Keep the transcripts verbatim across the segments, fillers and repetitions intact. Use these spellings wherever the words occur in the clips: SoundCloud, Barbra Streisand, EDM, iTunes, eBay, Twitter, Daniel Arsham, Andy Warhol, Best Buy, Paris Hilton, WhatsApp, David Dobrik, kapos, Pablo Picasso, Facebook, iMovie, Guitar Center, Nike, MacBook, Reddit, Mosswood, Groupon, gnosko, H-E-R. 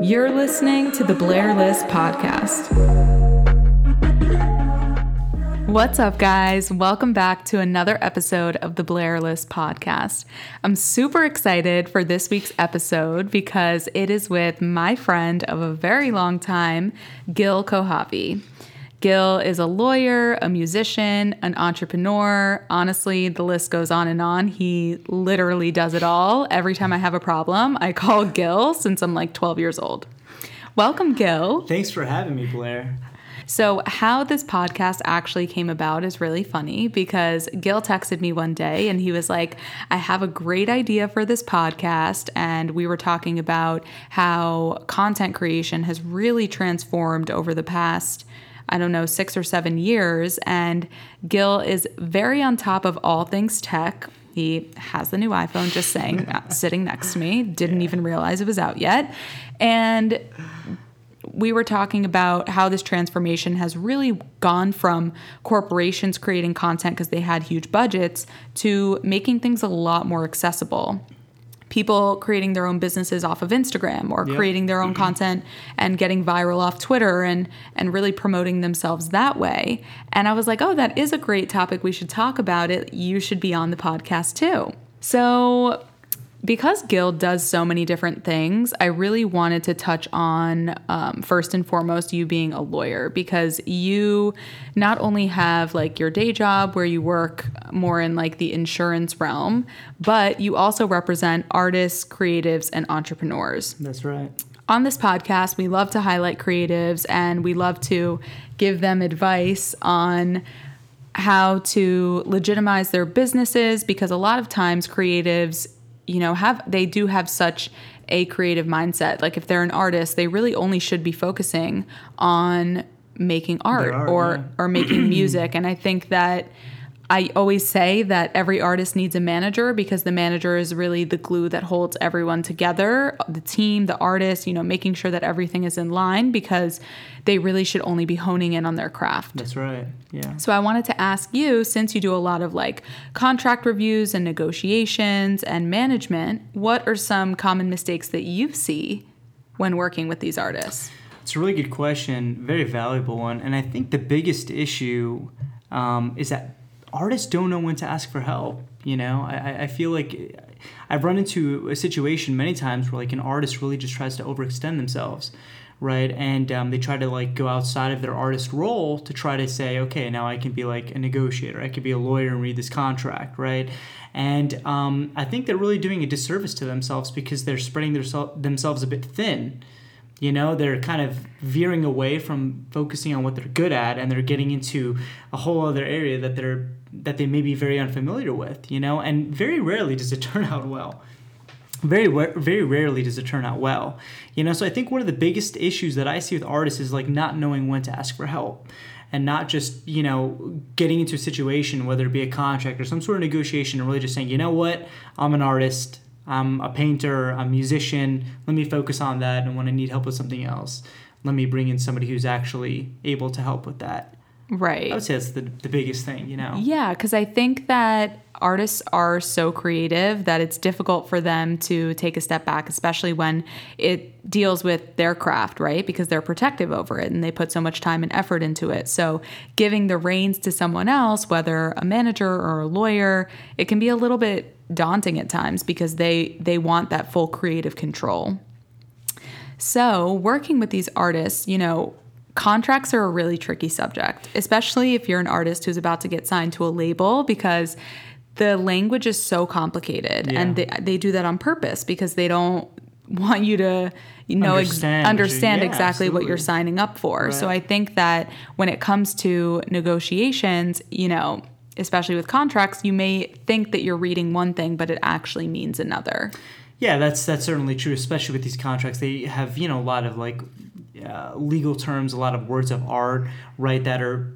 You're listening to the Blair List podcast. What's up, guys? Welcome back to another episode of the Blair List podcast. I'm super excited for this week's episode because it is with my friend of a very long time, Gil Kochavi. Gil is a lawyer, a musician, an entrepreneur. Honestly, the list goes on and on. He literally does it all. Every time I have a problem, I call Gil since I'm like twelve years old. Welcome, Gil. Thanks for having me, Blair. So how this podcast actually came about is really funny because Gil texted me one day and he was like, I have a great idea for this podcast. And we were talking about how content creation has really transformed over the past I don't know, six or seven years. And Gil is very on top of all things tech. He has the new iPhone, just saying, sitting next to me. Didn't yeah. even realize it was out yet. And we were talking about how this transformation has really gone from corporations creating content because they had huge budgets to making things a lot more accessible. People creating their own businesses off of Instagram or yep. creating their own mm-hmm. content and getting viral off Twitter and and really promoting themselves that way. And I was like, oh, that is a great topic. We should talk about it. You should be on the podcast too. So because Gil does so many different things, I really wanted to touch on, um, first and foremost, you being a lawyer, because you not only have like your day job where you work more in like the insurance realm, but you also represent artists, creatives, and entrepreneurs. That's right. On this podcast, we love to highlight creatives and we love to give them advice on how to legitimize their businesses, because a lot of times creatives, you know, have they do have such a creative mindset. Like if they're an artist, they really only should be focusing on making art, art or yeah. or making music. And I think that I always say that every artist needs a manager, because the manager is really the glue that holds everyone together, the team, the artist, you know, making sure that everything is in line, because they really should only be honing in on their craft. That's right. Yeah. So I wanted to ask you, since you do a lot of like contract reviews and negotiations and management, what are some common mistakes that you see when working with these artists? It's a really good question, very valuable one. And I think the biggest issue um, is that artists don't know when to ask for help, you know? I, I feel like I've run into a situation many times where, like, an artist really just tries to overextend themselves, right? And um, they try to, like, go outside of their artist role to try to say, okay, now I can be, like, a negotiator. I could be a lawyer and read this contract, right? And um, I think they're really doing a disservice to themselves because they're spreading their so- themselves a bit thin. You know, they're kind of veering away from focusing on what they're good at, and they're getting into a whole other area that they're that they may be very unfamiliar with, you know, and very rarely does it turn out well. Very, very rarely does it turn out well, you know. So I think one of the biggest issues that I see with artists is like not knowing when to ask for help, and not just, you know, getting into a situation, whether it be a contract or some sort of negotiation, and really just saying, you know what, I'm an artist. I'm a painter, I'm a musician, let me focus on that, and when I need help with something else, let me bring in somebody who's actually able to help with that. Right. I would say that's the, the biggest thing, you know? Yeah, because I think that artists are so creative that it's difficult for them to take a step back, especially when it deals with their craft, right? Because they're protective over it and they put so much time and effort into it. So giving the reins to someone else, whether a manager or a lawyer, it can be a little bit daunting at times because they they want that full creative control. So working with these artists, you know, contracts are a really tricky subject, especially if you're an artist who's about to get signed to a label, because the language is so complicated. Yeah. And they, they do that on purpose because they don't want you to, you know, understand, ex- understand yeah, exactly absolutely. What you're signing up for. Right. So I think that when it comes to negotiations, you know, especially with contracts, you may think that you're reading one thing, but it actually means another. Yeah, that's that's certainly true, especially with these contracts. They have, you know, a lot of like Uh, legal terms, a lot of words of art, right, that are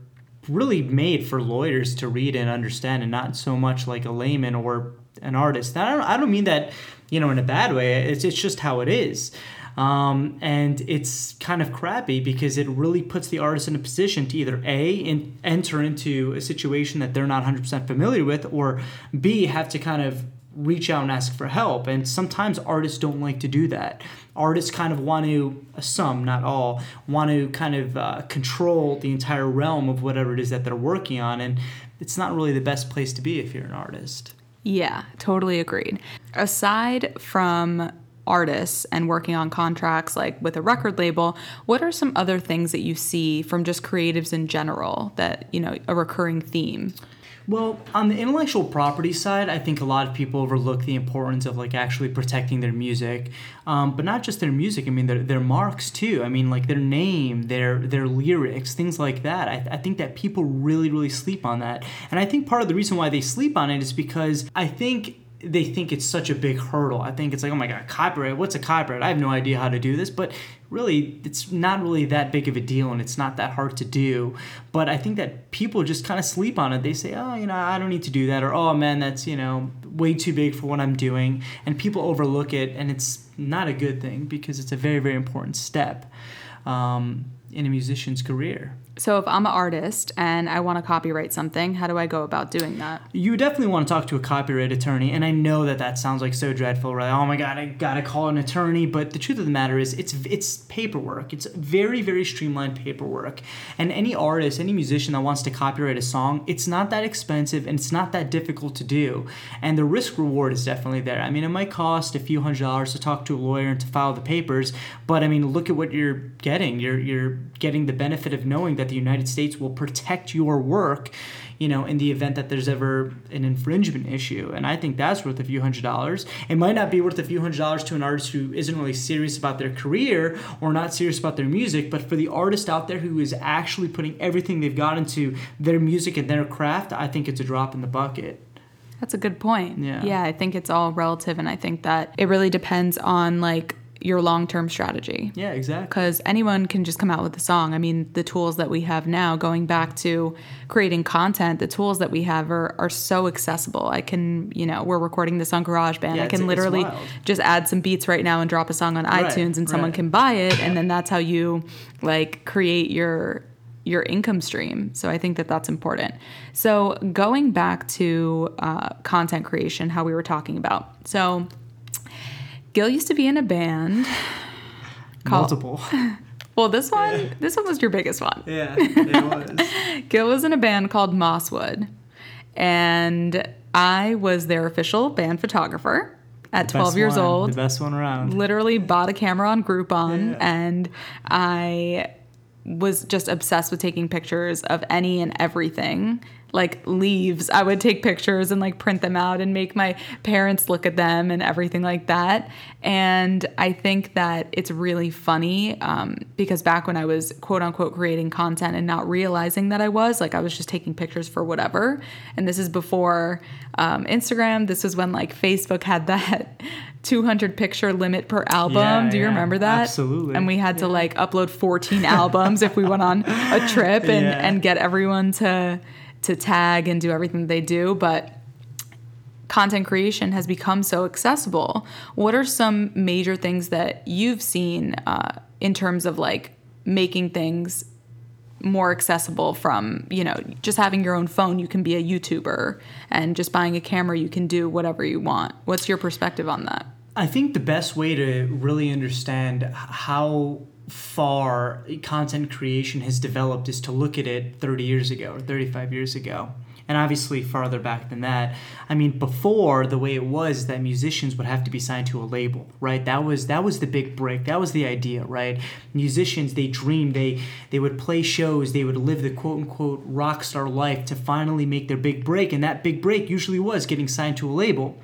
really made for lawyers to read and understand, and not so much like a layman or an artist. Now, I don't, I don't mean that you know, in a bad way. It's, it's just how it is. Um, and it's kind of crappy because it really puts the artist in a position to either A, in, enter into a situation that they're not one hundred percent familiar with, or B, have to kind of reach out and ask for help. And sometimes artists don't like to do that. Artists kind of want to, some, not all, want to kind of uh, control the entire realm of whatever it is that they're working on. And it's not really the best place to be if you're an artist. Yeah, totally agreed. Aside from artists and working on contracts like with a record label, what are some other things that you see from just creatives in general that, you know, a recurring theme? Well, on the intellectual property side, I think a lot of people overlook the importance of like actually protecting their music, um, but not just their music. I mean, their their marks too. I mean, like their name, their their lyrics, things like that. I, I think that people really, really sleep on that. And I think part of the reason why they sleep on it is because I think they think it's such a big hurdle. I think it's like, oh my God, copyright, what's a copyright? I have no idea how to do this, but really it's not really that big of a deal and it's not that hard to do. But I think that people just kind of sleep on it. They say, oh, you know, I don't need to do that, or oh man, that's, you know, way too big for what I'm doing. And people overlook it, and it's not a good thing because it's a very, very important step um, in a musician's career. So if I'm an artist and I want to copyright something, how do I go about doing that? You definitely want to talk to a copyright attorney. And I know that that sounds like so dreadful, right? Oh my God, I got to call an attorney. But the truth of the matter is it's it's paperwork. It's very, very streamlined paperwork. And any artist, any musician that wants to copyright a song, it's not that expensive and it's not that difficult to do. And the risk reward is definitely there. I mean, it might cost a few hundred dollars to talk to a lawyer and to file the papers. But I mean, look at what you're getting. You're, you're getting the benefit of knowing that the United States will protect your work, you know, in the event that there's ever an infringement issue. And I think that's worth a few hundred dollars. It might not be worth a few hundred dollars to an artist who isn't really serious about their career or not serious about their music, but for the artist out there who is actually putting everything they've got into their music and their craft, I think it's a drop in the bucket. That's a good point. Yeah. Yeah, I think it's all relative, and I think that it really depends on, like, your long-term strategy. Yeah, exactly. Because anyone can just come out with a song. I mean, the tools that we have now, going back to creating content, the tools that we have are, are so accessible. I can, you know, we're recording this on GarageBand. Yeah, I can literally just add some beats right now and drop a song on right, iTunes, and someone right. can buy it. And then that's how you, like, create your your income stream. So I think that that's important. So going back to uh, content creation, how we were talking about. So Gil used to be in a band. Called, Multiple. Well, this one, yeah. this one was your biggest one. Yeah, it was. Gil was in a band called Mosswood, and I was their official band photographer at twelve years old. The best one around. Literally bought a camera on Groupon, yeah. and I was just obsessed with taking pictures of any and everything. Like leaves, I would take pictures and like print them out and make my parents look at them and everything like that. And I think that it's really funny um, because back when I was quote unquote creating content and not realizing that I was, like I was just taking pictures for whatever. And this is before um, Instagram. This was when like Facebook had that two hundred picture limit per album. Yeah, Do you yeah, remember that? Absolutely. And we had yeah. to like upload fourteen albums if we went on a trip and, yeah. and get everyone to... to tag and do everything they do, but content creation has become so accessible. What are some major things that you've seen uh, in terms of like making things more accessible from, you know, just having your own phone, you can be a YouTuber, and just buying a camera, you can do whatever you want. What's your perspective on that? I think the best way to really understand how far content creation has developed is to look at it thirty years ago or thirty-five years ago, and obviously farther back than that. I mean, before, the way it was that musicians would have to be signed to a label, right? That was that was the big break. That was the idea, right? Musicians, they dreamed, they they would play shows, they would live the quote-unquote rock star life to finally make their big break, and that big break usually was getting signed to a label.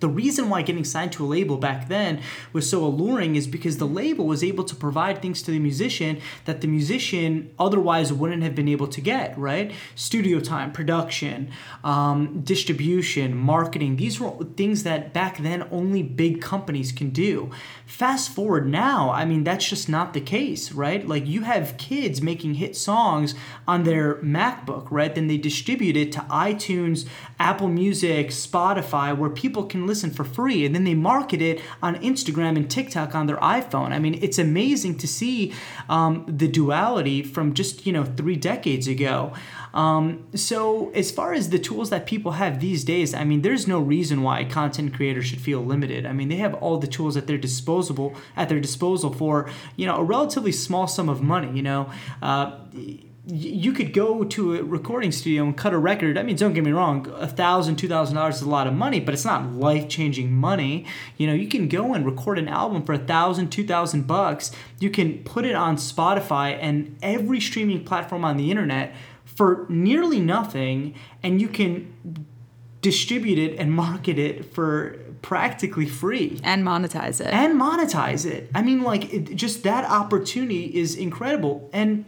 The reason why getting signed to a label back then was so alluring is because the label was able to provide things to the musician that the musician otherwise wouldn't have been able to get, right? Studio time, production, um, distribution, marketing. These were things that back then only big companies can do. Fast forward now, I mean, that's just not the case, right? Like you have kids making hit songs on their MacBook, right? Then they distribute it to iTunes, Apple Music, Spotify, where people can listen for free, and then they market it on Instagram and TikTok on their iPhone. I mean, it's amazing to see um, the duality from just, you know, three decades ago. Um, so as far as the tools that people have these days, I mean, there's no reason why content creators should feel limited. I mean, they have all the tools at their disposable at their disposal for, you know, a relatively small sum of money. You know, uh, you could go to a recording studio and cut a record. I mean, don't get me wrong, a thousand dollars, two thousand dollars is a lot of money, but it's not life-changing money. You know, you can go and record an album for a thousand dollars, two thousand dollars bucks. You can put it on Spotify and every streaming platform on the internet for nearly nothing, and you can distribute it and market it for practically free. And monetize it. And monetize it. I mean, like, it, just that opportunity is incredible. And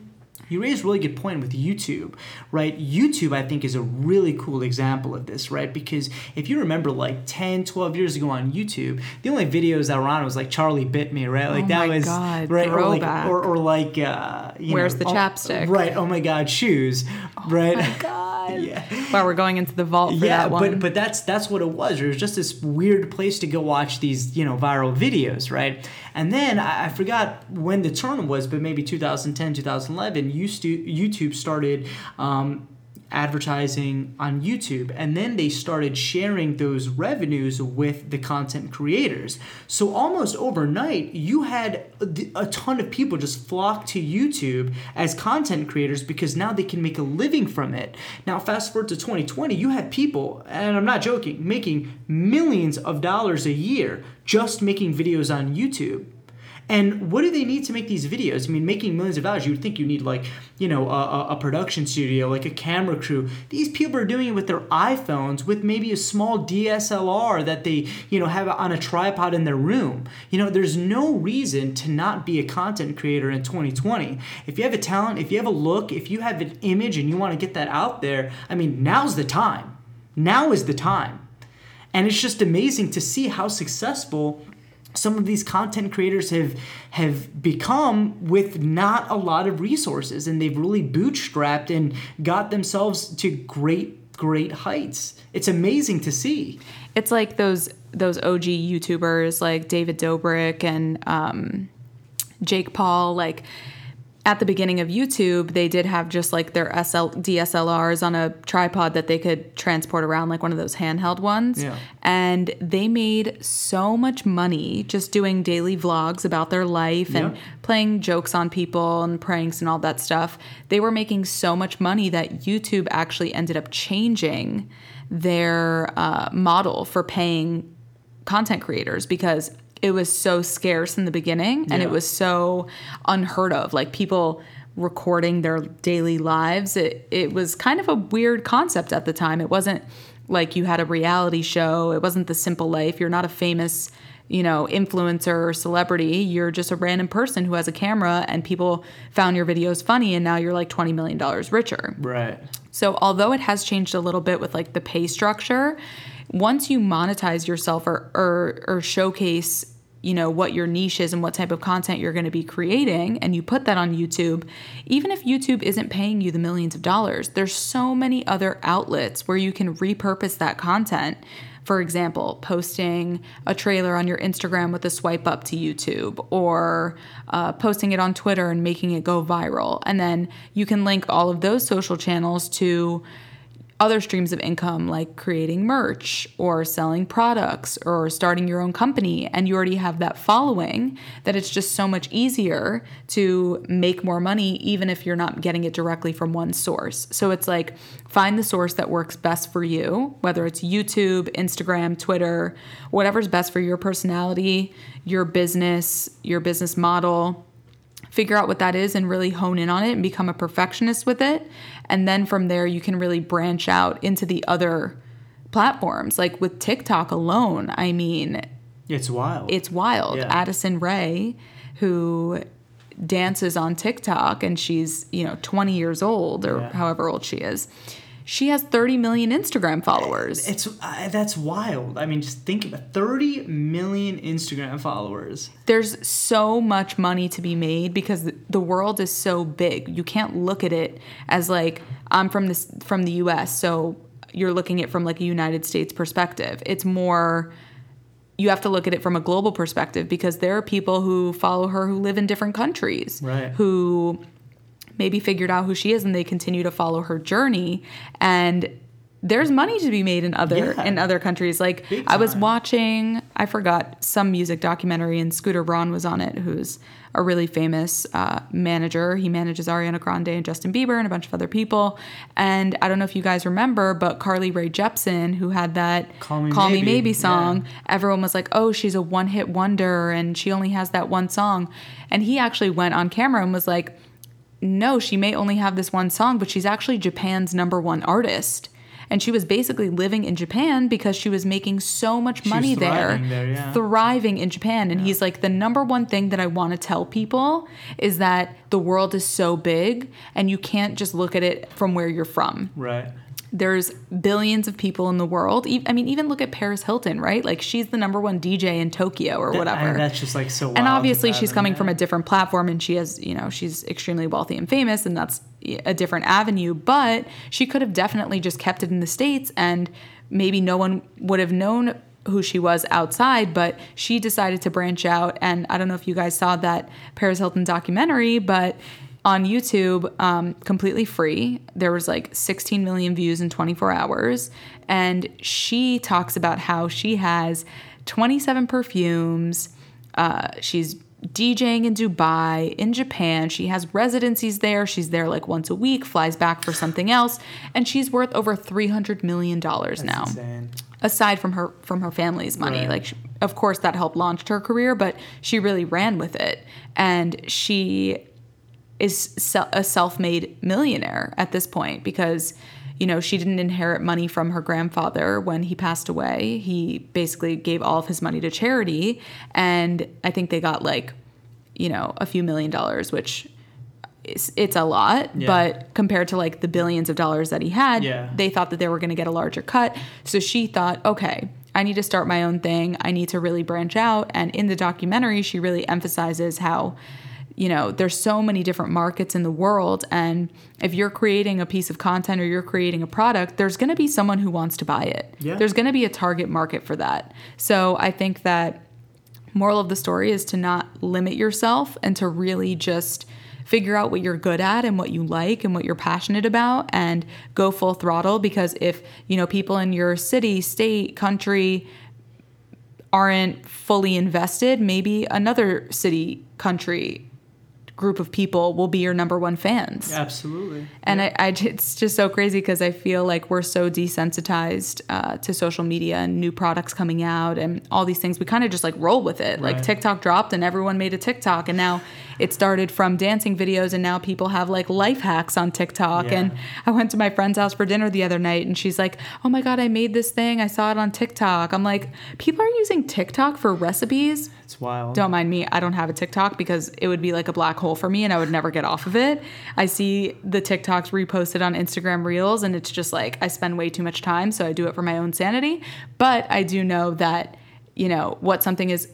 you raised a really good point with YouTube, right? YouTube, I think, is a really cool example of this, right? Because if you remember, like, ten, twelve years ago on YouTube, the only videos that were on was, like, Charlie Bit Me, right? Like, oh that was... God, right, or like, or, or like uh, you Where's know... Where's the oh, chapstick? Right, oh my God, shoes, oh right? Oh my God. Yeah. Wow, we're going into the vault for yeah, that one. Yeah, but, but that's, that's what it was. It was just this weird place to go watch these, you know, viral videos, right? And then, I, I forgot when the turn was, but maybe two thousand ten, two thousand eleven, YouTube started um, advertising on YouTube, and then they started sharing those revenues with the content creators. So almost overnight, you had a ton of people just flock to YouTube as content creators because now they can make a living from it. Now, fast forward to twenty twenty, you have people, and I'm not joking, making millions of dollars a year just making videos on YouTube. And what do they need to make these videos? I mean, making millions of dollars, you would think you need, like, you know, a, a production studio, like a camera crew. These people are doing it with their iPhones, with maybe a small D S L R that they, you know, have on a tripod in their room. You know, there's no reason to not be a content creator in twenty twenty. If you have a talent, if you have a look, if you have an image and you want to get that out there, I mean, now's the time. Now is the time. And it's just amazing to see how successful some of these content creators have have become with not a lot of resources, and they've really bootstrapped and got themselves to great, great heights. It's amazing to see. It's like those those O G YouTubers like David Dobrik and um, Jake Paul. Like at the beginning of YouTube, they did have just like their D S L Rs on a tripod that they could transport around, like one of those handheld ones. Yeah. And they made so much money just doing daily vlogs about their life yeah. and playing jokes on people and pranks and all that stuff. They were making so much money that YouTube actually ended up changing their uh, model for paying content creators because it was so scarce in the beginning, and yeah. it was so unheard of. Like, people recording their daily lives, it, it was kind of a weird concept at the time. It wasn't like you had a reality show. It wasn't The Simple Life. You're not a famous, you know, influencer or celebrity. You're just a random person who has a camera, and people found your videos funny, and now you're like twenty million dollars richer. Right. So although it has changed a little bit with, like, the pay structure, once you monetize yourself or or, or showcase you know, what your niche is and what type of content you're going to be creating, and you put that on YouTube, even if YouTube isn't paying you the millions of dollars, there's so many other outlets where you can repurpose that content. For example, posting a trailer on your Instagram with a swipe up to YouTube, or uh, posting it on Twitter and making it go viral. And then you can link all of those social channels to other streams of income, like creating merch or selling products or starting your own company, and you already have that following, that it's just so much easier to make more money even if you're not getting it directly from one source. So it's like, find the source that works best for you, whether it's YouTube, Instagram, Twitter, whatever's best for your personality, your business, your business model. Figure out what that is and really hone in on it and become a perfectionist with it. And then from there, you can really branch out into the other platforms. Like with TikTok alone, I mean... It's wild. It's wild. Yeah. Addison Rae, who dances on TikTok, and she's, you know, twenty years old or yeah. however old she is, she has thirty million Instagram followers. It's uh, that's wild. I mean, just think about it. thirty million Instagram followers. There's so much money to be made because the world is so big. You can't look at it as like, I'm from this from the U S, so you're looking at it from like a United States perspective. It's more you have to look at it from a global perspective, because there are people who follow her who live in different countries, right, who maybe figured out who she is and they continue to follow her journey. And there's money to be made in other yeah. in other countries. Like, I was watching, I forgot, some music documentary, and Scooter Braun was on it, who's a really famous uh, manager. He manages Ariana Grande and Justin Bieber and a bunch of other people. And I don't know if you guys remember, but Carly Rae Jepsen, who had that Call Me, Call Maybe. Me Maybe song, yeah. everyone was like, oh, she's a one-hit wonder and she only has that one song. And he actually went on camera and was like, no, she may only have this one song, but she's actually Japan's number one artist. And she was basically living in Japan because she was making so much money there, there yeah. thriving in Japan. And yeah. he's like, the number one thing that I want to tell people is that the world is so big and you can't just look at it from where you're from. Right. There's billions of people in the world. I mean, even look at Paris Hilton, right? Like, she's the number one D J in Tokyo or whatever. And that's just like so wild. And obviously she's coming from a different platform and she has, you know, she's extremely wealthy and famous, and that's a different avenue. But she could have definitely just kept it in the States and maybe no one would have known who she was outside, but she decided to branch out. And I don't know if you guys saw that Paris Hilton documentary, but on YouTube, um, completely free. There was like sixteen million views in twenty-four hours. And she talks about how she has twenty-seven perfumes. Uh, she's DJing in Dubai, in Japan. She has residencies there. She's there like once a week, flies back for something else. And she's worth over three hundred million dollars now. That's insane. Aside from her from her family's money. Right. Like, she, of course, that helped launch her career, but she really ran with it. And she is a self-made millionaire at this point because, you know, she didn't inherit money from her grandfather when he passed away. He basically gave all of his money to charity. And I think they got like, you know, a few million dollars, which is, it's a lot. Yeah. But compared to like the billions of dollars that he had, yeah. they thought that they were going to get a larger cut. So she thought, okay, I need to start my own thing. I need to really branch out. And in the documentary, she really emphasizes how, you know, there's so many different markets in the world. And if you're creating a piece of content or you're creating a product, there's going to be someone who wants to buy it. Yeah. There's going to be a target market for that. So I think that moral of the story is to not limit yourself and to really just figure out what you're good at and what you like and what you're passionate about and go full throttle. Because if, you know, people in your city, state, country aren't fully invested, maybe another city, country, group of people will be your number one fans. Yeah, absolutely. And yeah. I, I, it's just so crazy because I feel like we're so desensitized uh, to social media and new products coming out and all these things. We kind of just like roll with it. Right. Like TikTok dropped and everyone made a TikTok, and now it started from dancing videos and now people have like life hacks on TikTok. Yeah. And I went to my friend's house for dinner the other night and she's like, oh my God, I made this thing. I saw it on TikTok. I'm like, people are using TikTok for recipes? It's wild. Don't mind me. I don't have a TikTok because it would be like a black hole for me and I would never get off of it. I see the TikToks reposted on Instagram Reels and it's just like I spend way too much time, so I do it for my own sanity. But I do know that, you know, what something is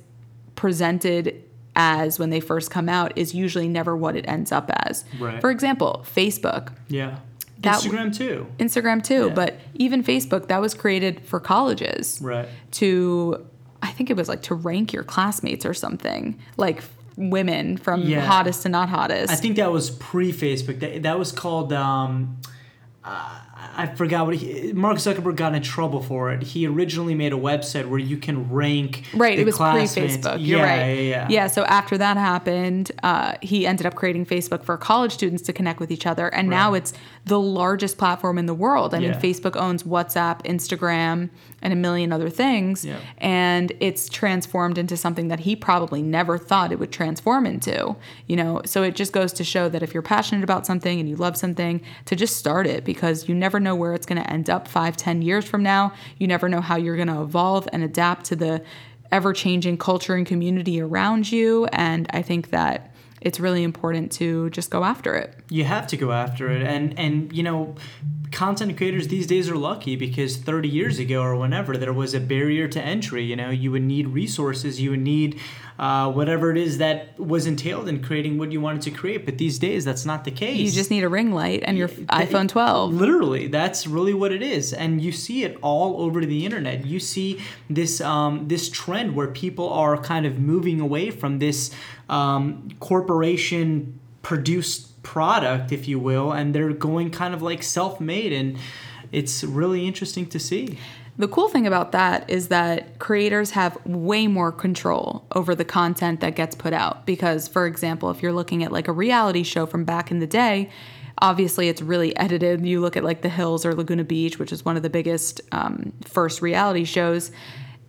presented as when they first come out is usually never what it ends up as. Right. For example, Facebook. Yeah. That, Instagram too. Instagram too, yeah. But even Facebook, that was created for colleges. Right. To, I think it was like to rank your classmates or something. Like women from yeah. hottest to not hottest. I think that was pre-Facebook. That, that was called, um, uh, I forgot what he, Mark Zuckerberg got in trouble for it. He originally made a website where you can rank right, the classmates. Right, it was pre-Facebook. Yeah, you're right. Yeah, yeah. yeah, so after that happened, uh, he ended up creating Facebook for college students to connect with each other. And right. now it's the largest platform in the world. I yeah. mean, Facebook owns WhatsApp, Instagram, and a million other things. Yeah. And it's transformed into something that he probably never thought it would transform into, you know? So it just goes to show that if you're passionate about something and you love something, to just start it, because you never know where it's going to end up five, ten years from now. You never know how you're going to evolve and adapt to the ever-changing culture and community around you. And I think that it's really important to just go after it. You have to go after it. And, and you know, content creators these days are lucky because thirty years ago or whenever, there was a barrier to entry. You know, you would need resources, you would need uh, whatever it is that was entailed in creating what you wanted to create. But these days, that's not the case. You just need a ring light and your yeah, iPhone twelve. Literally, that's really what it is. And you see it all over the internet. You see this um, this trend where people are kind of moving away from this um, corporation-produced product, if you will, and they're going kind of like self-made, and it's really interesting to see. The cool thing about that is that creators have way more control over the content that gets put out because, for example, if you're looking at like a reality show from back in the day, obviously it's really edited. You look at like The Hills or Laguna Beach, which is one of the biggest um, first reality shows,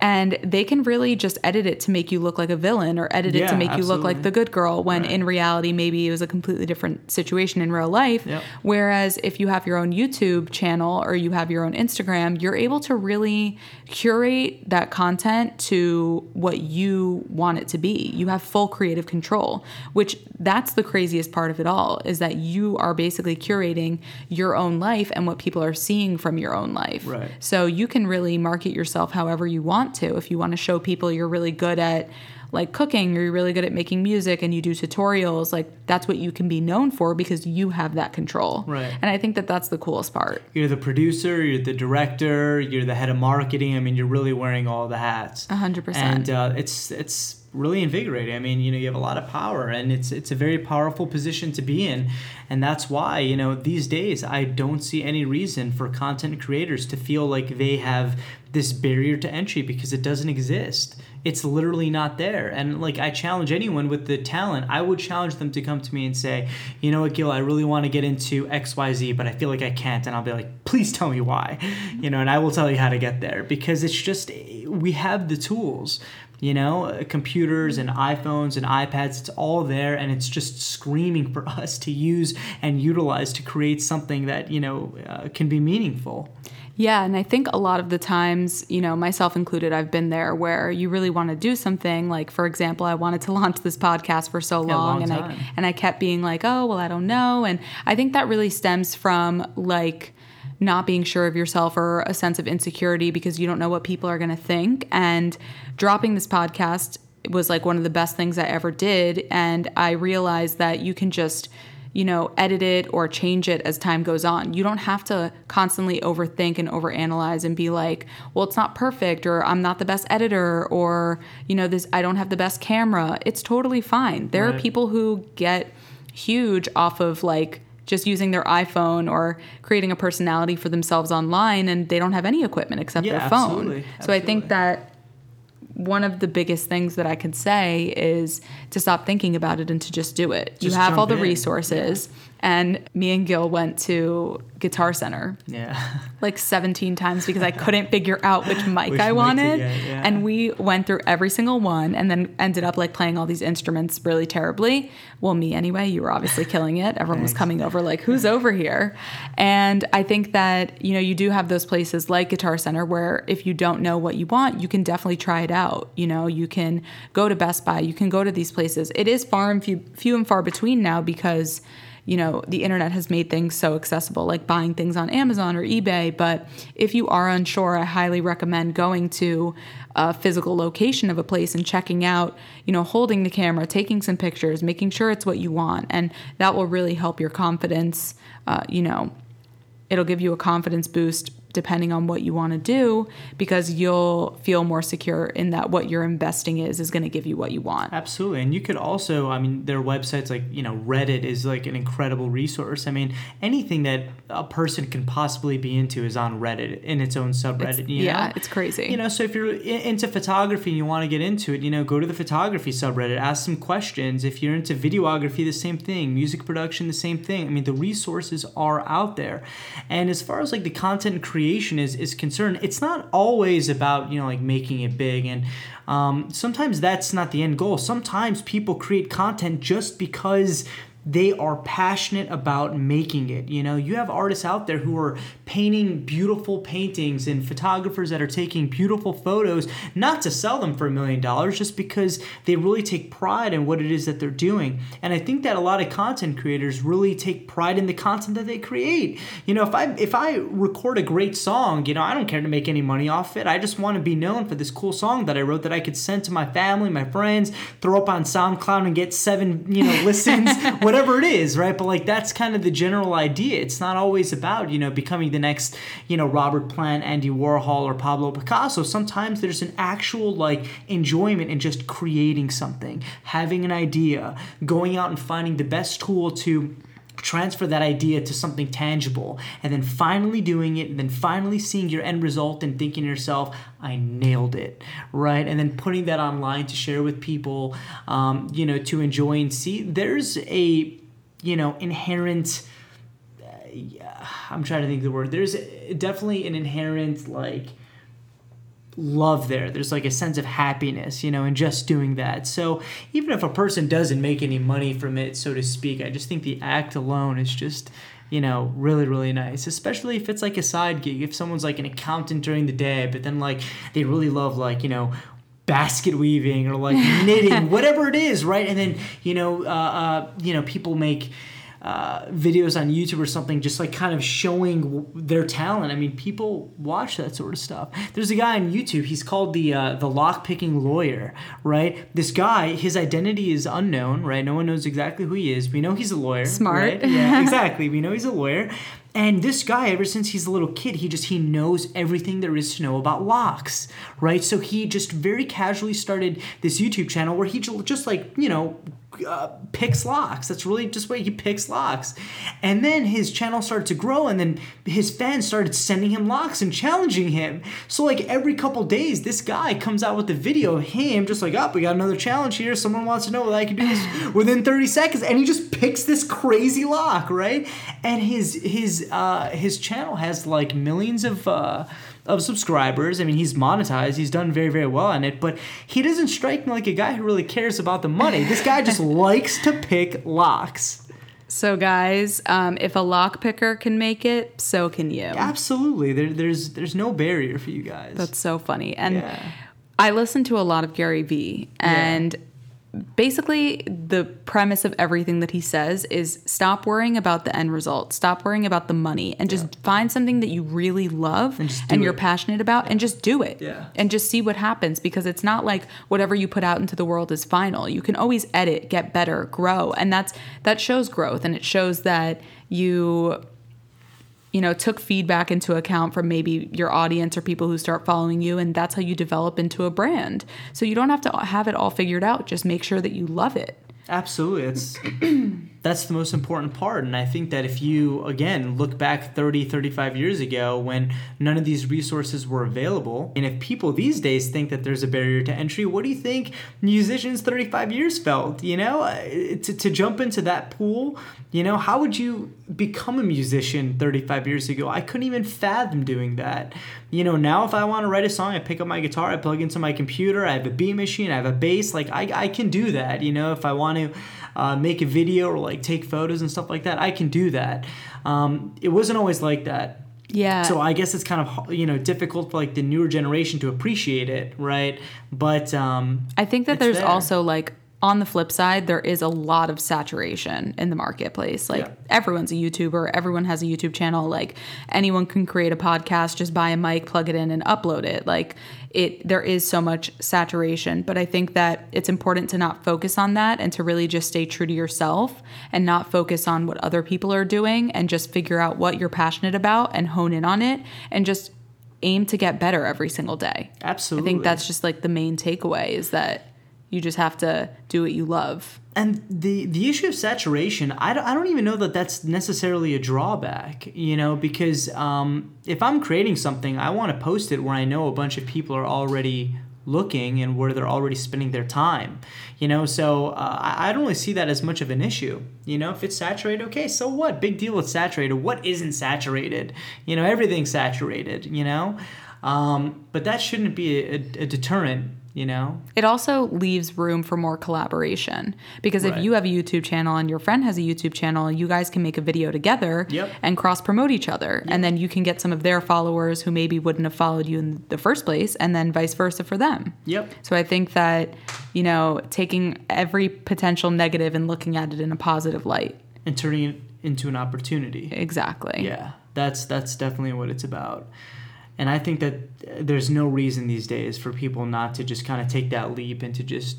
and they can really just edit it to make you look like a villain or edit it yeah, to make absolutely. you look like the good girl when right. in reality, maybe it was a completely different situation in real life. Yep. Whereas if you have your own YouTube channel or you have your own Instagram, you're able to really curate that content to what you want it to be. You have full creative control, which that's the craziest part of it all, is that you are basically curating your own life and what people are seeing from your own life. Right. So you can really market yourself however you want to. If you want to show people you're really good at like cooking or you're really good at making music and you do tutorials, like that's what you can be known for because you have that control. Right. And I think that that's the coolest part. You're the producer, you're the director, you're the head of marketing. I mean, you're really wearing all the hats. A hundred percent. And uh, it's, it's really invigorating. I mean, you know, you have a lot of power and it's, it's a very powerful position to be in. And that's why, you know, these days I don't see any reason for content creators to feel like they have this barrier to entry because it doesn't exist. It's literally not there. And like, I challenge anyone with the talent. I would challenge them to come to me and say, you know what, Gil, I really want to get into X Y Z, but I feel like I can't. And I'll be like, please tell me why, you know, and I will tell you how to get there because it's just, we have the tools, you know, computers and iPhones and iPads, it's all there. And it's just screaming for us to use and utilize to create something that, you know, uh, can be meaningful. Yeah, and I think a lot of the times, you know, myself included, I've been there where you really want to do something. Like, for example, I wanted to launch this podcast for so long, yeah, long and time. I and I kept being like, oh, well, I don't know. And I think that really stems from like not being sure of yourself or a sense of insecurity because you don't know what people are going to think. And dropping this podcast was like one of the best things I ever did. And I realized that you can just, you know, edit it or change it as time goes on. You don't have to constantly overthink and overanalyze and be like, well, it's not perfect or I'm not the best editor or, you know, this, I don't have the best camera. It's totally fine. There right. are people who get huge off of like just using their iPhone or creating a personality for themselves online and they don't have any equipment except yeah, their phone. Absolutely. So absolutely. I think that one of the biggest things that I could say is to stop thinking about it and to just do it. Just you have all the in. resources. Yeah. And me and Gil went to Guitar Center yeah, like seventeen times because I couldn't figure out which mic which I wanted. Mic to get, yeah. And we went through every single one and then ended up like playing all these instruments really terribly. Well, me anyway, you were obviously killing it. Everyone was coming over like, who's over here? And I think that, you know, you do have those places like Guitar Center where if you don't know what you want, you can definitely try it out. You know, you can go to Best Buy, you can go to these places. It is far and few, few and far between now because you know, the internet has made things so accessible, like buying things on Amazon or eBay. But if you are unsure, I highly recommend going to a physical location of a place and checking out, you know, holding the camera, taking some pictures, making sure it's what you want. And that will really help your confidence. Uh, you know, it'll give you a confidence boost depending on what you want to do because you'll feel more secure in that what you're investing is is going to give you what you want. Absolutely. And you could also, I mean, there are websites like, you know, Reddit is like an incredible resource. I mean, anything that a person can possibly be into is on Reddit in its own subreddit. It's, you yeah, know? It's crazy. You know, so if you're into photography and you want to get into it, you know, go to the photography subreddit, ask some questions. If you're into videography, the same thing. Music production, the same thing. I mean, the resources are out there. And as far as like the content creation, creation is is concerned, it's not always about, you know, like making it big. And um, sometimes that's not the end goal. Sometimes people create content just because they are passionate about making it. You know, you have artists out there who are painting beautiful paintings and photographers that are taking beautiful photos, not to sell them for a million dollars, just because they really take pride in what it is that they're doing. And I think that a lot of content creators really take pride in the content that they create. You know, if I if I record a great song, you know, I don't care to make any money off it. I just want to be known for this cool song that I wrote that I could send to my family, my friends, throw up on SoundCloud and get seven, you know, listens, whatever it is, right? But like, that's kind of the general idea. It's not always about, you know, becoming the next, you know, Robert Plant, Andy Warhol, or Pablo Picasso. Sometimes there's an actual like enjoyment in just creating something, having an idea, going out and finding the best tool to transfer that idea to something tangible, and then finally doing it, and then finally seeing your end result and thinking to yourself, I nailed it, right? And then putting that online to share with people, um, you know, to enjoy and see. There's a, you know, inherent, uh, yeah, I'm trying to think of the word. There's definitely an inherent, like, love there. There's like a sense of happiness, you know, in just doing that. So even if a person doesn't make any money from it, so to speak, I just think the act alone is just, you know, really, really nice, especially if it's like a side gig. If someone's like an accountant during the day, but then like they really love like, you know, basket weaving or like knitting, whatever it is, right? And then, you know, uh, uh, you know, people make Uh, videos on YouTube or something, just like kind of showing w- their talent. I mean, people watch that sort of stuff. There's a guy on YouTube. He's called the uh, the lockpicking lawyer, right? This guy, his identity is unknown, right? No one knows exactly who he is. We know he's a lawyer. Smart. Right? Yeah, exactly. We know he's a lawyer. And this guy, ever since he's a little kid, he just, he knows everything there is to know about locks, right? So he just very casually started this YouTube channel where he just like, you know, uh, picks locks. That's really just what he picks locks. And then his channel started to grow, and then his fans started sending him locks and challenging him. So like every couple days, this guy comes out with a video of him just like, oh, we got another challenge here. Someone wants to know whether I can do this within thirty seconds. And he just picks this crazy lock, right? And his, his, Uh, his channel has like millions of uh, of subscribers. I mean, he's monetized. He's done very, very well on it. But he doesn't strike me like a guy who really cares about the money. This guy just likes to pick locks. So guys, um, if a lock picker can make it, so can you. Absolutely. There, there's there's no barrier for you guys. That's so funny. And yeah. I listen to a lot of Gary Vee, and yeah. Basically, the premise of everything that he says is stop worrying about the end result, stop worrying about the money, and just yeah. find something that you really love and, and you're passionate about, yeah. and just do it, yeah. and just see what happens, because it's not like whatever you put out into the world is final. You can always edit, get better, grow, and that's that shows growth, and it shows that you, you know, took feedback into account from maybe your audience or people who start following you, and that's how you develop into a brand. So you don't have to have it all figured out. Just make sure that you love it. Absolutely. It's, that's the most important part. And I think that if you, again, look back thirty, thirty-five years ago when none of these resources were available, and if people these days think that there's a barrier to entry, what do you think musicians thirty-five years felt? You know, to, to jump into that pool, you know, how would you become a musician thirty-five years ago? I couldn't even fathom doing that. You know, now if I want to write a song, I pick up my guitar, I plug into my computer, I have a B machine, I have a bass, like I, I can do that. You know, if I want to uh, make a video or like take photos and stuff like that, I can do that. Um, it wasn't always like that. Yeah. So I guess it's kind of, you know, difficult for like the newer generation to appreciate it, right? But um, I think that there's there. also like, on the flip side, there is a lot of saturation in the marketplace. Like, yeah. everyone's a YouTuber. Everyone has a YouTube channel. Like, anyone can create a podcast. Just buy a mic, plug it in, and upload it. Like, it, there is so much saturation. But I think that it's important to not focus on that and to really just stay true to yourself and not focus on what other people are doing, and just figure out what you're passionate about and hone in on it and just aim to get better every single day. Absolutely. I think that's just, like, the main takeaway is that you just have to do what you love. And the, the issue of saturation, I don't, I don't even know that that's necessarily a drawback, you know, because um, if I'm creating something, I want to post it where I know a bunch of people are already looking and where they're already spending their time, you know, so uh, I don't really see that as much of an issue. You know, if it's saturated, okay, so what? Big deal, it's saturated. What isn't saturated? You know, everything's saturated, you know. Um, but that shouldn't be a, a deterrent, you know? It also leaves room for more collaboration. Because right. if you have a YouTube channel and your friend has a YouTube channel, you guys can make a video together yep. and cross-promote each other. Yep. And then you can get some of their followers who maybe wouldn't have followed you in the first place, and then vice versa for them. Yep. So I think that, you know, taking every potential negative and looking at it in a positive light. And turning it into an opportunity. Exactly. Yeah. That's that's definitely what it's about. And I think that there's no reason these days for people not to just kind of take that leap and to just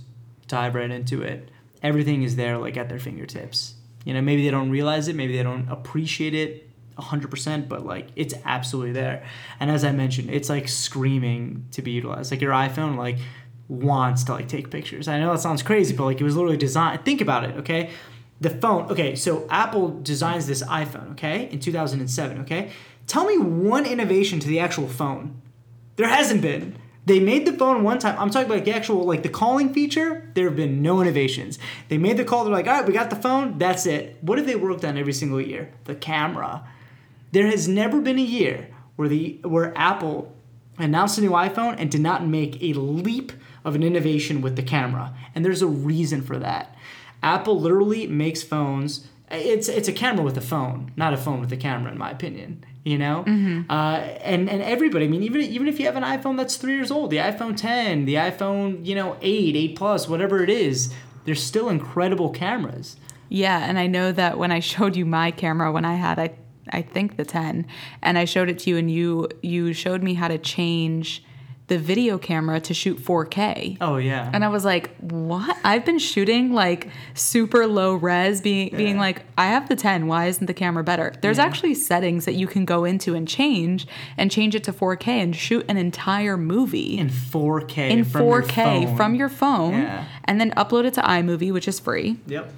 dive right into it. Everything is there, like, at their fingertips. You know, maybe they don't realize it. Maybe they don't appreciate it one hundred percent, but, like, it's absolutely there. And as I mentioned, it's, like, screaming to be utilized. Like, your iPhone, like, wants to, like, take pictures. I know that sounds crazy, but, like, it was literally designed. Think about it, okay? The phone, okay, so Apple designs this iPhone, okay, in two thousand seven, okay? Tell me one innovation to the actual phone. There hasn't been. They made the phone one time. I'm talking about the actual, like, the calling feature. There have been no innovations. They made the call. They're like, all right, we got the phone. That's it. What have they worked on every single year? The camera. There has never been a year where the where Apple announced a new iPhone and did not make a leap of an innovation with the camera. And there's a reason for that. Apple literally makes phones. It's it's a camera with a phone, not a phone with a camera, in my opinion. You know, mm-hmm. uh, and and everybody. I mean, even even if you have an iPhone that's three years old, the iPhone ten, the iPhone, you know, eight, eight plus, whatever it is, they're still incredible cameras. Yeah, and I know that when I showed you my camera when I had, I I think the ten, and I showed it to you, and you you showed me how to change the video camera to shoot four K. Oh yeah. And I was like, what? I've been shooting like super low res, being yeah. being like, I have the ten, why isn't the camera better? There's yeah. actually settings that you can go into and change and change it to four K and shoot an entire movie in four K in from four K your from your phone yeah. and then upload it to iMovie, which is free. Yep.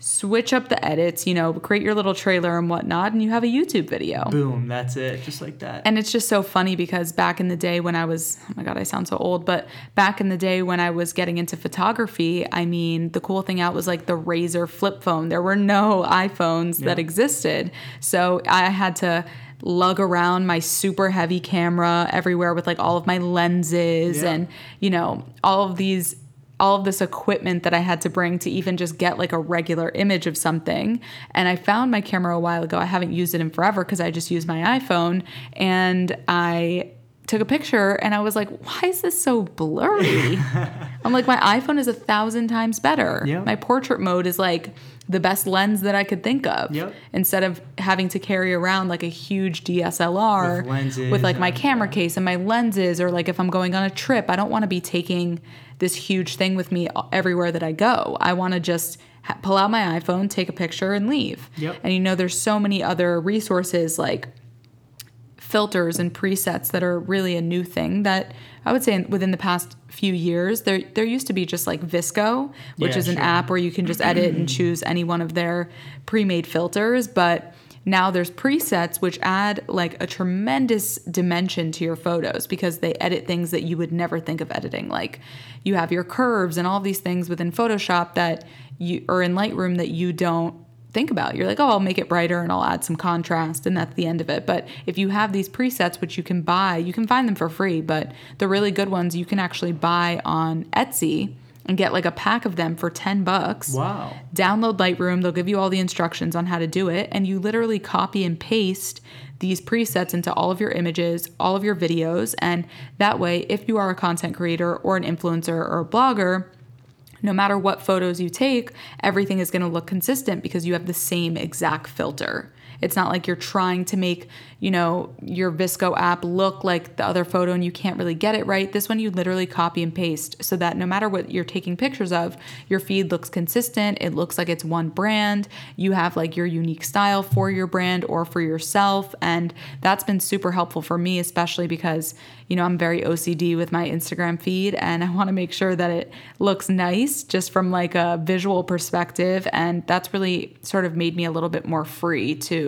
Switch up the edits, you know, create your little trailer and whatnot, and you have a YouTube video. Boom, that's it, just like that. And it's just so funny because back in the day when I was, oh my God, I sound so old, but back in the day when I was getting into photography, I mean, the cool thing out was like the Razor flip phone. There were no iPhones yeah. that existed. So I had to lug around my super heavy camera everywhere with like all of my lenses yeah. and, you know, all of these all of this equipment that I had to bring to even just get like a regular image of something. And I found my camera a while ago. I haven't used it in forever because I just use my iPhone, and I took a picture and I was like, why is this so blurry? I'm like, my iPhone is a thousand times better. Yep. My portrait mode is like the best lens that I could think of yep. instead of having to carry around like a huge D S L R with, lenses, with like my camera yeah. case and my lenses, or like if I'm going on a trip, I don't want to be taking this huge thing with me everywhere that I go. I want to just ha- pull out my iPhone, take a picture, and leave. Yep. And you know, there's so many other resources like filters and presets that are really a new thing that I would say within the past few years. There there used to be just like Visco, which yeah, is an sure. app where you can just edit and choose any one of their pre-made filters. But now there's presets which add like a tremendous dimension to your photos because they edit things that you would never think of editing. Like you have your curves and all these things within Photoshop that you, or in Lightroom, that you don't think about. You're like, oh, I'll make it brighter and I'll add some contrast, and that's the end of it. But if you have these presets, which you can buy, you can find them for free, but the really good ones you can actually buy on Etsy and get like a pack of them for ten bucks. Wow. Download Lightroom. They'll give you all the instructions on how to do it. And you literally copy and paste these presets into all of your images, all of your videos. And that way, if you are a content creator or an influencer or a blogger, no matter what photos you take, everything is going to look consistent because you have the same exact filter. It's not like you're trying to make, you know, your Visco app look like the other photo and you can't really get it right. This one you literally copy and paste so that no matter what you're taking pictures of, your feed looks consistent. It looks like it's one brand. You have like your unique style for your brand or for yourself. And that's been super helpful for me, especially because, you know, I'm very O C D with my Instagram feed and I want to make sure that it looks nice just from like a visual perspective. And that's really sort of made me a little bit more free to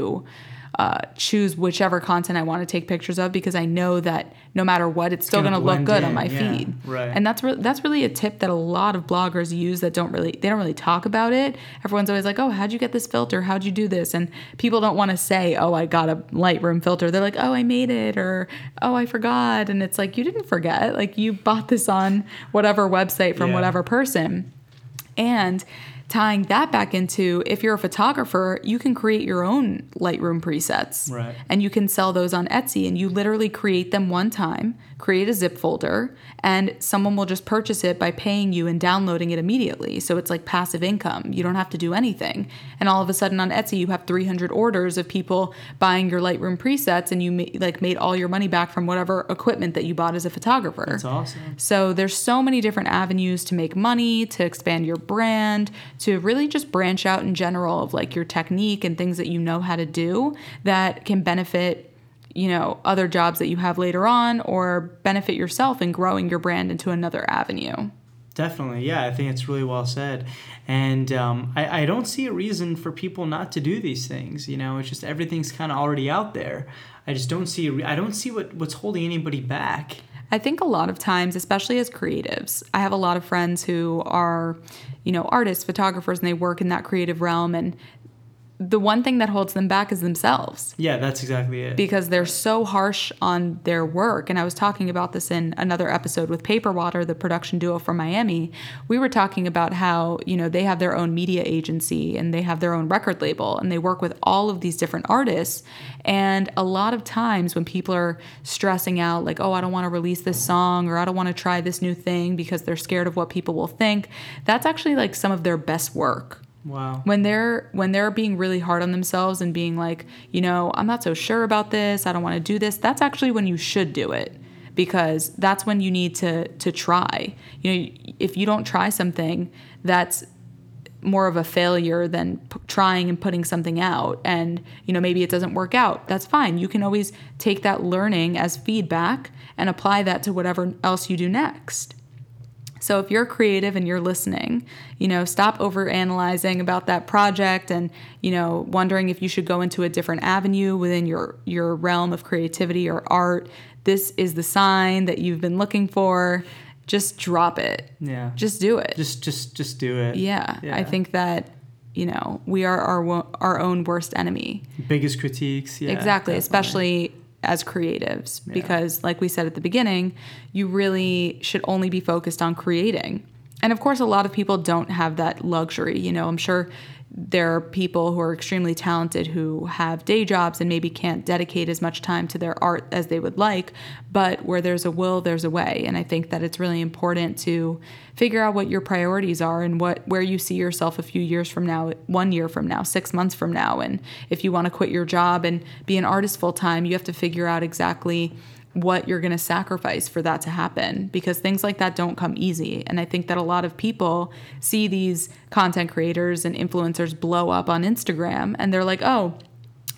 uh, choose whichever content I want to take pictures of, because I know that no matter what, it's, it's still going to look good in, on my yeah, feed. Right. And that's re- that's really a tip that a lot of bloggers use that don't really, they don't really talk about it. Everyone's always like, oh, how'd you get this filter? How'd you do this? And people don't want to say, oh, I got a Lightroom filter. They're like, oh, I made it, or oh, I forgot. And it's like, you didn't forget. Like, you bought this on whatever website from yeah. whatever person. And tying that back into, if you're a photographer, you can create your own Lightroom presets. Right. And you can sell those on Etsy, and you literally create them one time, create a zip folder, and someone will just purchase it by paying you and downloading it immediately. So it's like passive income. You don't have to do anything. And all of a sudden on Etsy, you have three hundred orders of people buying your Lightroom presets, and you ma- like made all your money back from whatever equipment that you bought as a photographer. That's awesome. So there's so many different avenues to make money, to expand your brand, to really just branch out in general of like your technique and things that you know how to do that can benefit, you know, other jobs that you have later on, or benefit yourself in growing your brand into another avenue. Definitely. Yeah, I think it's really well said. And um, I, I don't see a reason for people not to do these things. You know, it's just everything's kind of already out there. I just don't see, re- I don't see what, what's holding anybody back. I think a lot of times, especially as creatives, I have a lot of friends who are, you know, artists, photographers, and they work in that creative realm. And the one thing that holds them back is themselves. Yeah, that's exactly it. Because they're so harsh on their work. And I was talking about this in another episode with Paper Water, the production duo from Miami. We were talking about how, you know, they have their own media agency and they have their own record label and they work with all of these different artists. And a lot of times when people are stressing out, like, oh, I don't want to release this song, or I don't want to try this new thing because they're scared of what people will think, that's actually like some of their best work. Wow. When they're when they're being really hard on themselves and being like, you know, I'm not so sure about this, I don't want to do this, that's actually when you should do it, because that's when you need to to try. You know, if you don't try something, that's more of a failure than p- trying and putting something out. And, you know, maybe it doesn't work out. That's fine. You can always take that learning as feedback and apply that to whatever else you do next. So if you're creative and you're listening, you know, stop overanalyzing about that project and, you know, wondering if you should go into a different avenue within your, your realm of creativity or art. This is the sign that you've been looking for. Just drop it. Yeah. Just do it. Just just just do it. Yeah. yeah. I think that, you know, we are our wo- our own worst enemy. Biggest critiques. Yeah. Exactly. Definitely. Especially as creatives, yeah. because like we said at the beginning, you really should only be focused on creating. And of course, a lot of people don't have that luxury. You know, I'm sure there are people who are extremely talented who have day jobs and maybe can't dedicate as much time to their art as they would like, but where there's a will, there's a way. And I think that it's really important to figure out what your priorities are and what where you see yourself a few years from now, one year from now, six months from now. And if you want to quit your job and be an artist full time, you have to figure out exactly what you're going to sacrifice for that to happen, because things like that don't come easy. And I think that a lot of people see these content creators and influencers blow up on Instagram and they're like, oh,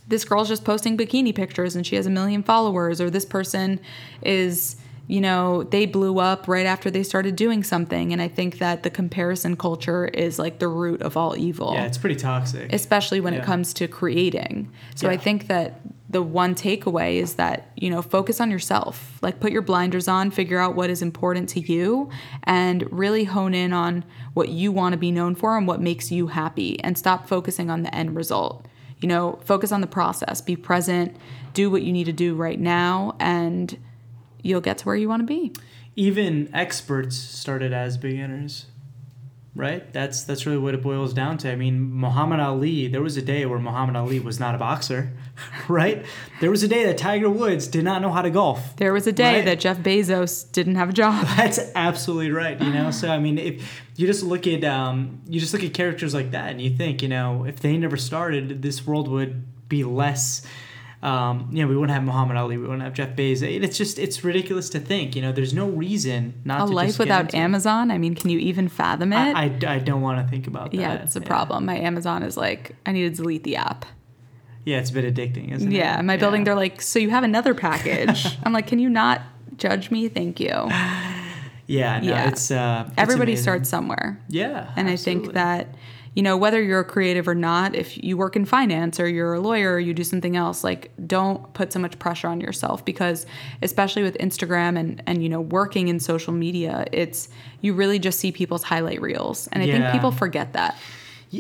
this girl's just posting bikini pictures and she has a million followers, or this person is, you know, they blew up right after they started doing something. And I think that the comparison culture is like the root of all evil. Yeah, it's pretty toxic. Especially when yeah. it comes to creating. So yeah. I think that the one takeaway is that, you know, focus on yourself, like put your blinders on, figure out what is important to you, and really hone in on what you want to be known for and what makes you happy, and stop focusing on the end result. You know, focus on the process, be present, do what you need to do right now, and you'll get to where you want to be. Even experts started as beginners, right? That's that's really what it boils down to. I mean, Muhammad Ali, there was a day where Muhammad Ali was not a boxer, right? There was a day that Tiger Woods did not know how to golf. There was a day right? that Jeff Bezos didn't have a job. That's absolutely right, you know? So, I mean, if you just look at um, you just look at characters like that and you think, you know, if they never started, this world would be less... Um, you know, we wouldn't have Muhammad Ali, we wouldn't have Jeff Bezos. It's just, it's ridiculous to think, you know, there's no reason not to just get into it. A life without Amazon? I mean, can you even fathom it? I, I, I don't want to think about that. Yeah, it's a yeah. problem. My Amazon is like, I need to delete the app. Yeah, it's a bit addicting, isn't yeah, it? Yeah, my building, yeah. they're like, so you have another package. I'm like, can you not judge me? Thank you. Yeah, no, yeah. it's uh it's Everybody amazing. Starts somewhere. Yeah, And absolutely. I think that, you know, whether you're creative or not, if you work in finance or you're a lawyer or you do something else, like, don't put so much pressure on yourself, because especially with Instagram and, and, you know, working in social media, it's, you really just see people's highlight reels. And I yeah. think people forget that.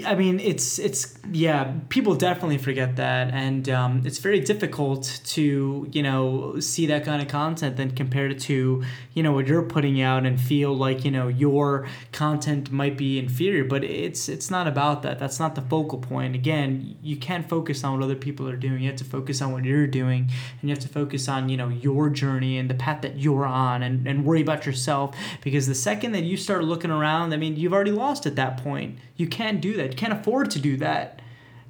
I mean, it's, it's, yeah, people definitely forget that. And um, it's very difficult to, you know, see that kind of content then compared it to, you know, what you're putting out and feel like, you know, your content might be inferior, but it's, it's not about that. That's not the focal point. Again, you can't focus on what other people are doing. You have to focus on what you're doing, and you have to focus on, you know, your journey and the path that you're on, and, and worry about yourself, because the second that you start looking around, I mean, you've already lost at that point. You can't do that. You can't afford to do that.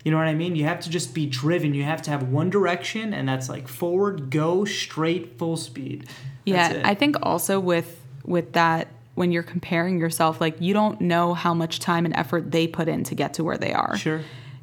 You know what I mean? You have to just be driven. You have to have one direction, and that's like forward, go straight, full speed. That's yeah, it. I think also with with that, when you're comparing yourself, like, you don't know how much time and effort they put in to get to where they are. Sure.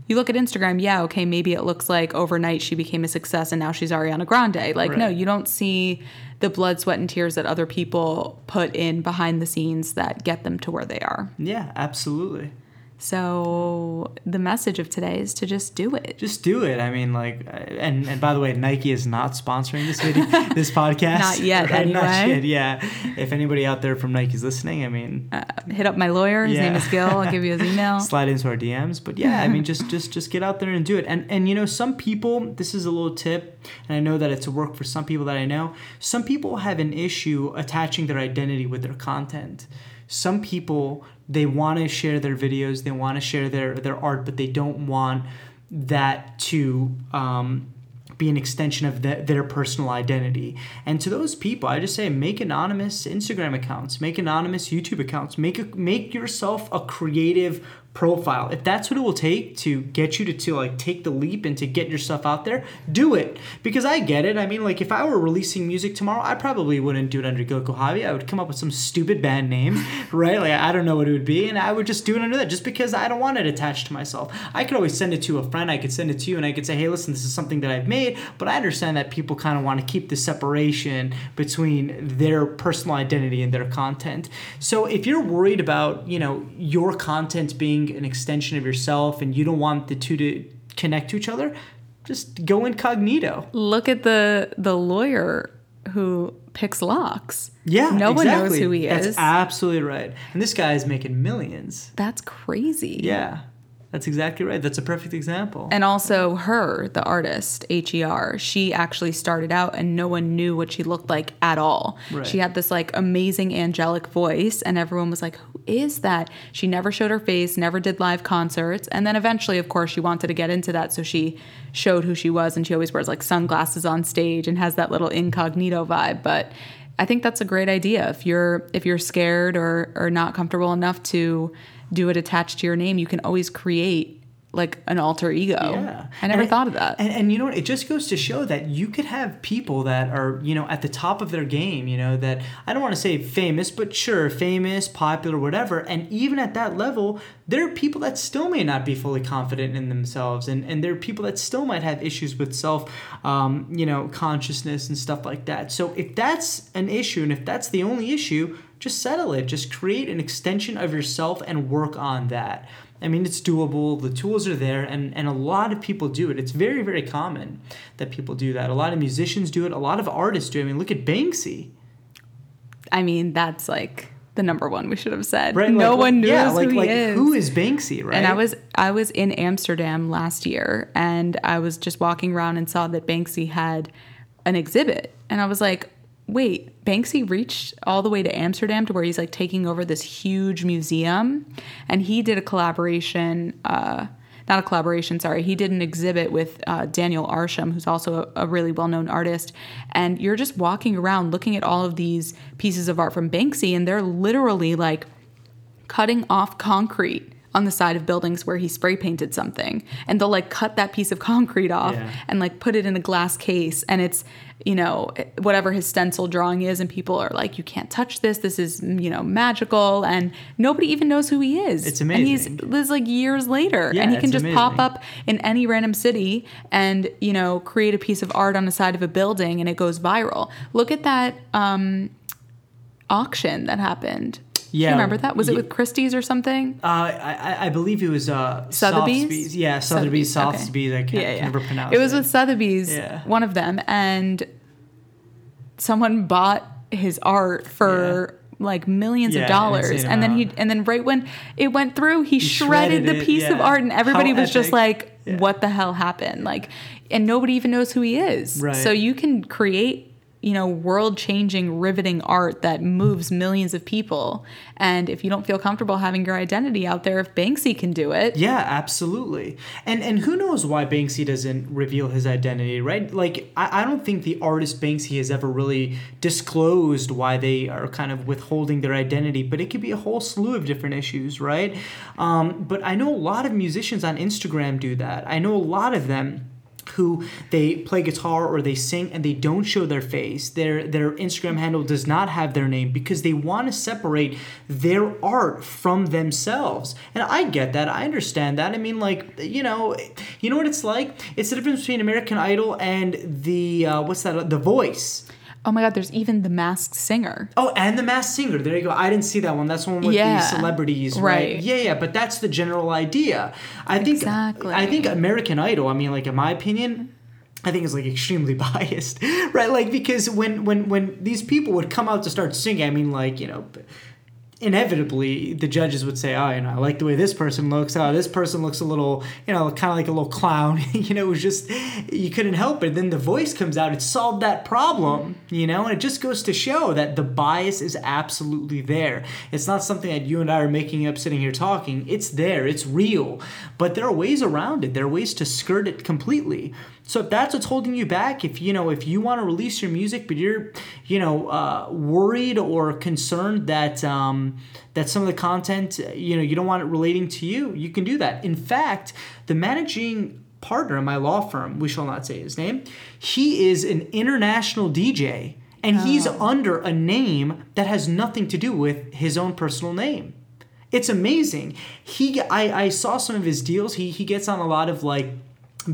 You look at Instagram, yeah, okay, maybe it looks like overnight she became a success and now she's Ariana Grande. Like, right. No, you don't see the blood, sweat, and tears that other people put in behind the scenes that get them to where they are. Yeah, absolutely. So the message of today is to just do it. Just do it. I mean, like, and, and by the way, Nike is not sponsoring this video, this podcast. Not yet, right? Anyway. Not yet, yeah. If anybody out there from Nike is listening, I mean. Uh, hit up my lawyer. His yeah. name is Gil. I'll give you his email. Slide into our D Ms. But yeah, I mean, just, just, just get out there and do it. And, and, you know, some people, this is a little tip, and I know that it's a work for some people that I know. Some people have an issue attaching their identity with their content. Some people, they want to share their videos, they want to share their, their art, but they don't want that to um, be an extension of the, their personal identity. And to those people, I just say, make anonymous Instagram accounts, make anonymous YouTube accounts, make a, make yourself a creative profile. If that's what it will take to get you to, to like take the leap and to get yourself out there, do it. Because I get it. I mean, like, if I were releasing music tomorrow, I probably wouldn't do it under Gil Kochavi. I would come up with some stupid band name, right? Like, I don't know what it would be, and I would just do it under that, just because I don't want it attached to myself. I could always send it to a friend. I could send it to you, and I could say, hey, listen, this is something that I've made, but I understand that people kind of want to keep the separation between their personal identity and their content. So if you're worried about, you know, your content being an extension of yourself and you don't want the two to connect to each other, just go incognito. Look at the the lawyer who picks locks. Yeah, no exactly. one knows who he is. That's absolutely right. And this guy is making millions. That's crazy. Yeah, that's exactly right. That's a perfect example. And also her, the artist, H E R, she actually started out and no one knew what she looked like at all. Right. She had this like amazing angelic voice and everyone was like, who is that? She never showed her face, never did live concerts. And then eventually, of course, she wanted to get into that. So she showed who she was, and she always wears like sunglasses on stage and has that little incognito vibe. But I think that's a great idea. If you're if you're scared or or not comfortable enough to do it attached to your name, you can always create like an alter ego. Yeah. I never and thought of that. And, and you know what? It just goes to show that you could have people that are, you know, at the top of their game, you know, that I don't want to say famous, but sure, famous, popular, whatever. And even at that level, there are people that still may not be fully confident in themselves. And, and there are people that still might have issues with self, um, you know, consciousness and stuff like that. So if that's an issue, and if that's the only issue, just settle it. Just create an extension of yourself and work on that. I mean, it's doable. The tools are there, and, and a lot of people do it. It's very, very common that people do that. A lot of musicians do it. A lot of artists do it. I mean, look at Banksy. I mean, that's like the number one we should have said. Right? No like, one knows yeah, like, who he like, is. Who is Banksy, right? And I was I was in Amsterdam last year, and I was just walking around and saw that Banksy had an exhibit. And I was like, wait, Banksy reached all the way to Amsterdam to where he's like taking over this huge museum. And he did a collaboration, uh, not a collaboration, sorry. He did an exhibit with uh, Daniel Arsham, who's also a, a really well-known artist. And you're just walking around looking at all of these pieces of art from Banksy, and they're literally like cutting off concrete on the side of buildings where he spray painted something, and they'll like cut that piece of concrete off yeah. and like put it in a glass case, and it's, you know, whatever his stencil drawing is, and people are like, you can't touch this, this is, you know, magical, and nobody even knows who he is. It's amazing. And he's this is like years later yeah, and he can just amazing. pop up in any random city and, you know, create a piece of art on the side of a building and it goes viral. Look at that um auction that happened Yeah, do you remember that? Was yeah. it with Christie's or something? Uh, I I believe it was uh, Sotheby's? Sotheby's. Yeah, Sotheby's. Sotheby's. Okay. I can't yeah, yeah. can never pronounce it. It was with Sotheby's, yeah. one of them, and someone bought his art for yeah. like millions yeah, of dollars, and then he and then right when it went through, he, he shredded, shredded the piece it, yeah. of art, and everybody How was epic. just like, yeah. "What the hell happened?" Like, and nobody even knows who he is. Right. So you can create, you know, world-changing, riveting art that moves millions of people. And if you don't feel comfortable having your identity out there, if Banksy can do it. Yeah, absolutely. And and who knows why Banksy doesn't reveal his identity, right? Like, I, I don't think the artist Banksy has ever really disclosed why they are kind of withholding their identity, but it could be a whole slew of different issues, right? Um, but I know a lot of musicians on Instagram do that. I know a lot of them who they play guitar or they sing and they don't show their face. Their their Instagram handle does not have their name because they want to separate their art from themselves. And I get that. I understand that. I mean, like, you know, you know what it's like? It's the difference between American Idol and the, uh, what's that, The Voice. Oh my God, there's even The Masked Singer. Oh, and The Masked Singer. There you go. I didn't see that one. That's one with yeah. the celebrities, right? right? Yeah, yeah, but that's the general idea. I think exactly. I think American Idol, I mean, like, in my opinion, I think it's like extremely biased, right? Like, because when when when these people would come out to start singing, I mean, like, you know, inevitably the judges would say, oh, you know, I like the way this person looks. Oh, this person looks a little, you know, kind of like a little clown. You know, it was just, you couldn't help it. Then The Voice comes out. It solved that problem, you know, and it just goes to show that the bias is absolutely there. It's not something that you and I are making up sitting here talking. It's there. It's real. But there are ways around it. There are ways to skirt it completely. So if that's what's holding you back, if, you know, if you want to release your music, but you're, you know, uh, worried or concerned that um, that some of the content, you know, you don't want it relating to you, you can do that. In fact, the managing partner in my law firm, we shall not say his name, he is an international D J, and oh. he's under a name that has nothing to do with his own personal name. It's amazing. He, I, I saw some of his deals. He, he gets on a lot of, like,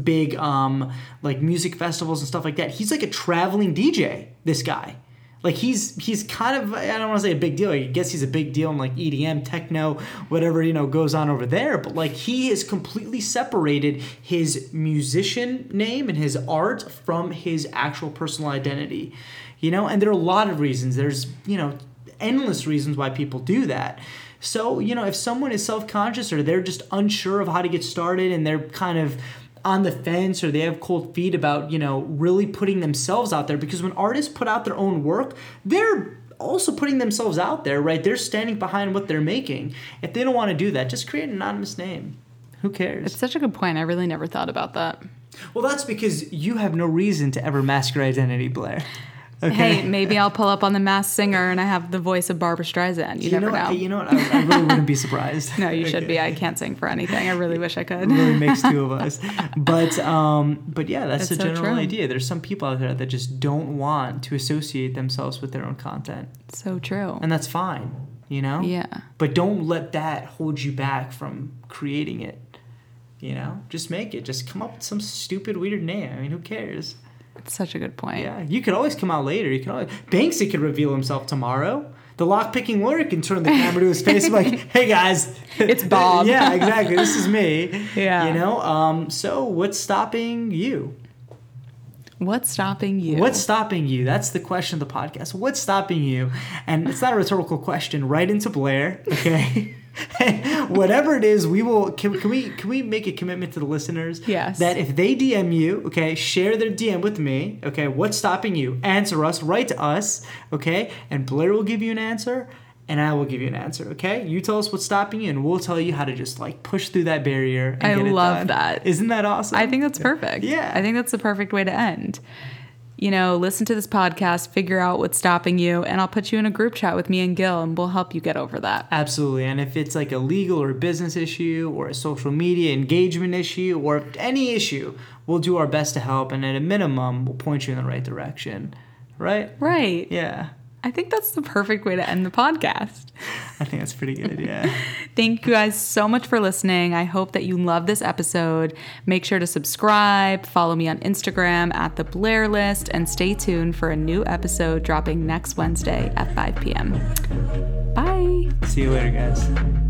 big um like music festivals and stuff like that. He's like a traveling D J, this guy. Like, he's he's kind of, I don't want to say a big deal. I guess he's a big deal in, like, E D M, techno, whatever, you know, goes on over there. But, like, he has completely separated his musician name and his art from his actual personal identity, you know? And there are a lot of reasons. There's, you know, endless reasons why people do that. So, you know, if someone is self-conscious or they're just unsure of how to get started and they're kind of on the fence or they have cold feet about, you know, really putting themselves out there, because when artists put out their own work, they're also putting themselves out there, right? They're standing behind what they're making. If they don't want to do that, just create an anonymous name. Who cares? It's such a good point. I really never thought about that. Well, that's because you have no reason to ever mask your identity, Blair. Okay. Hey, maybe I'll pull up on The Masked Singer and I have the voice of Barbra Streisand. You, you never know. know. You know what? I, I really wouldn't be surprised. No, you okay. should be. I can't sing for anything. I really wish I could. It really makes two of us. But um, but yeah, that's, that's the so general true. idea. There's some people out there that just don't want to associate themselves with their own content. So true. And that's fine, you know? Yeah. But don't let that hold you back from creating it, you know? Just make it. Just come up with some stupid, weird name. I mean, who cares? It's such a good point. Yeah, you could always come out later. You could always, Banksy could reveal himself tomorrow. The lockpicking lawyer can turn the camera to his face and be like, hey guys, it's Bob. Yeah, exactly. This is me. Yeah. You know, um, so what's stopping you? What's stopping you? What's stopping you? That's the question of the podcast. What's stopping you? And it's not a rhetorical question. Right into Blair, okay? Whatever it is, we will. Can, can we can we make a commitment to the listeners? Yes. That if they D M you, okay, share their D M with me, okay. What's stopping you? Answer us. Write to us, okay. And Blair will give you an answer, and I will give you an answer, okay. You tell us what's stopping you, and we'll tell you how to just, like, push through that barrier. And I get it love done. That. Isn't that awesome? I think that's perfect. Yeah. I think that's the perfect way to end. You know, listen to this podcast, figure out what's stopping you, and I'll put you in a group chat with me and Gil, and we'll help you get over that. Absolutely. And if it's like a legal or business issue or a social media engagement issue or any issue, we'll do our best to help. And at a minimum, we'll point you in the right direction. Right? Right. Yeah. I think that's the perfect way to end the podcast. I think that's pretty good, yeah. Thank you guys so much for listening. I hope that you love this episode. Make sure to subscribe, follow me on Instagram at The Blair List, and stay tuned for a new episode dropping next Wednesday at five p.m. Bye. See you later, guys.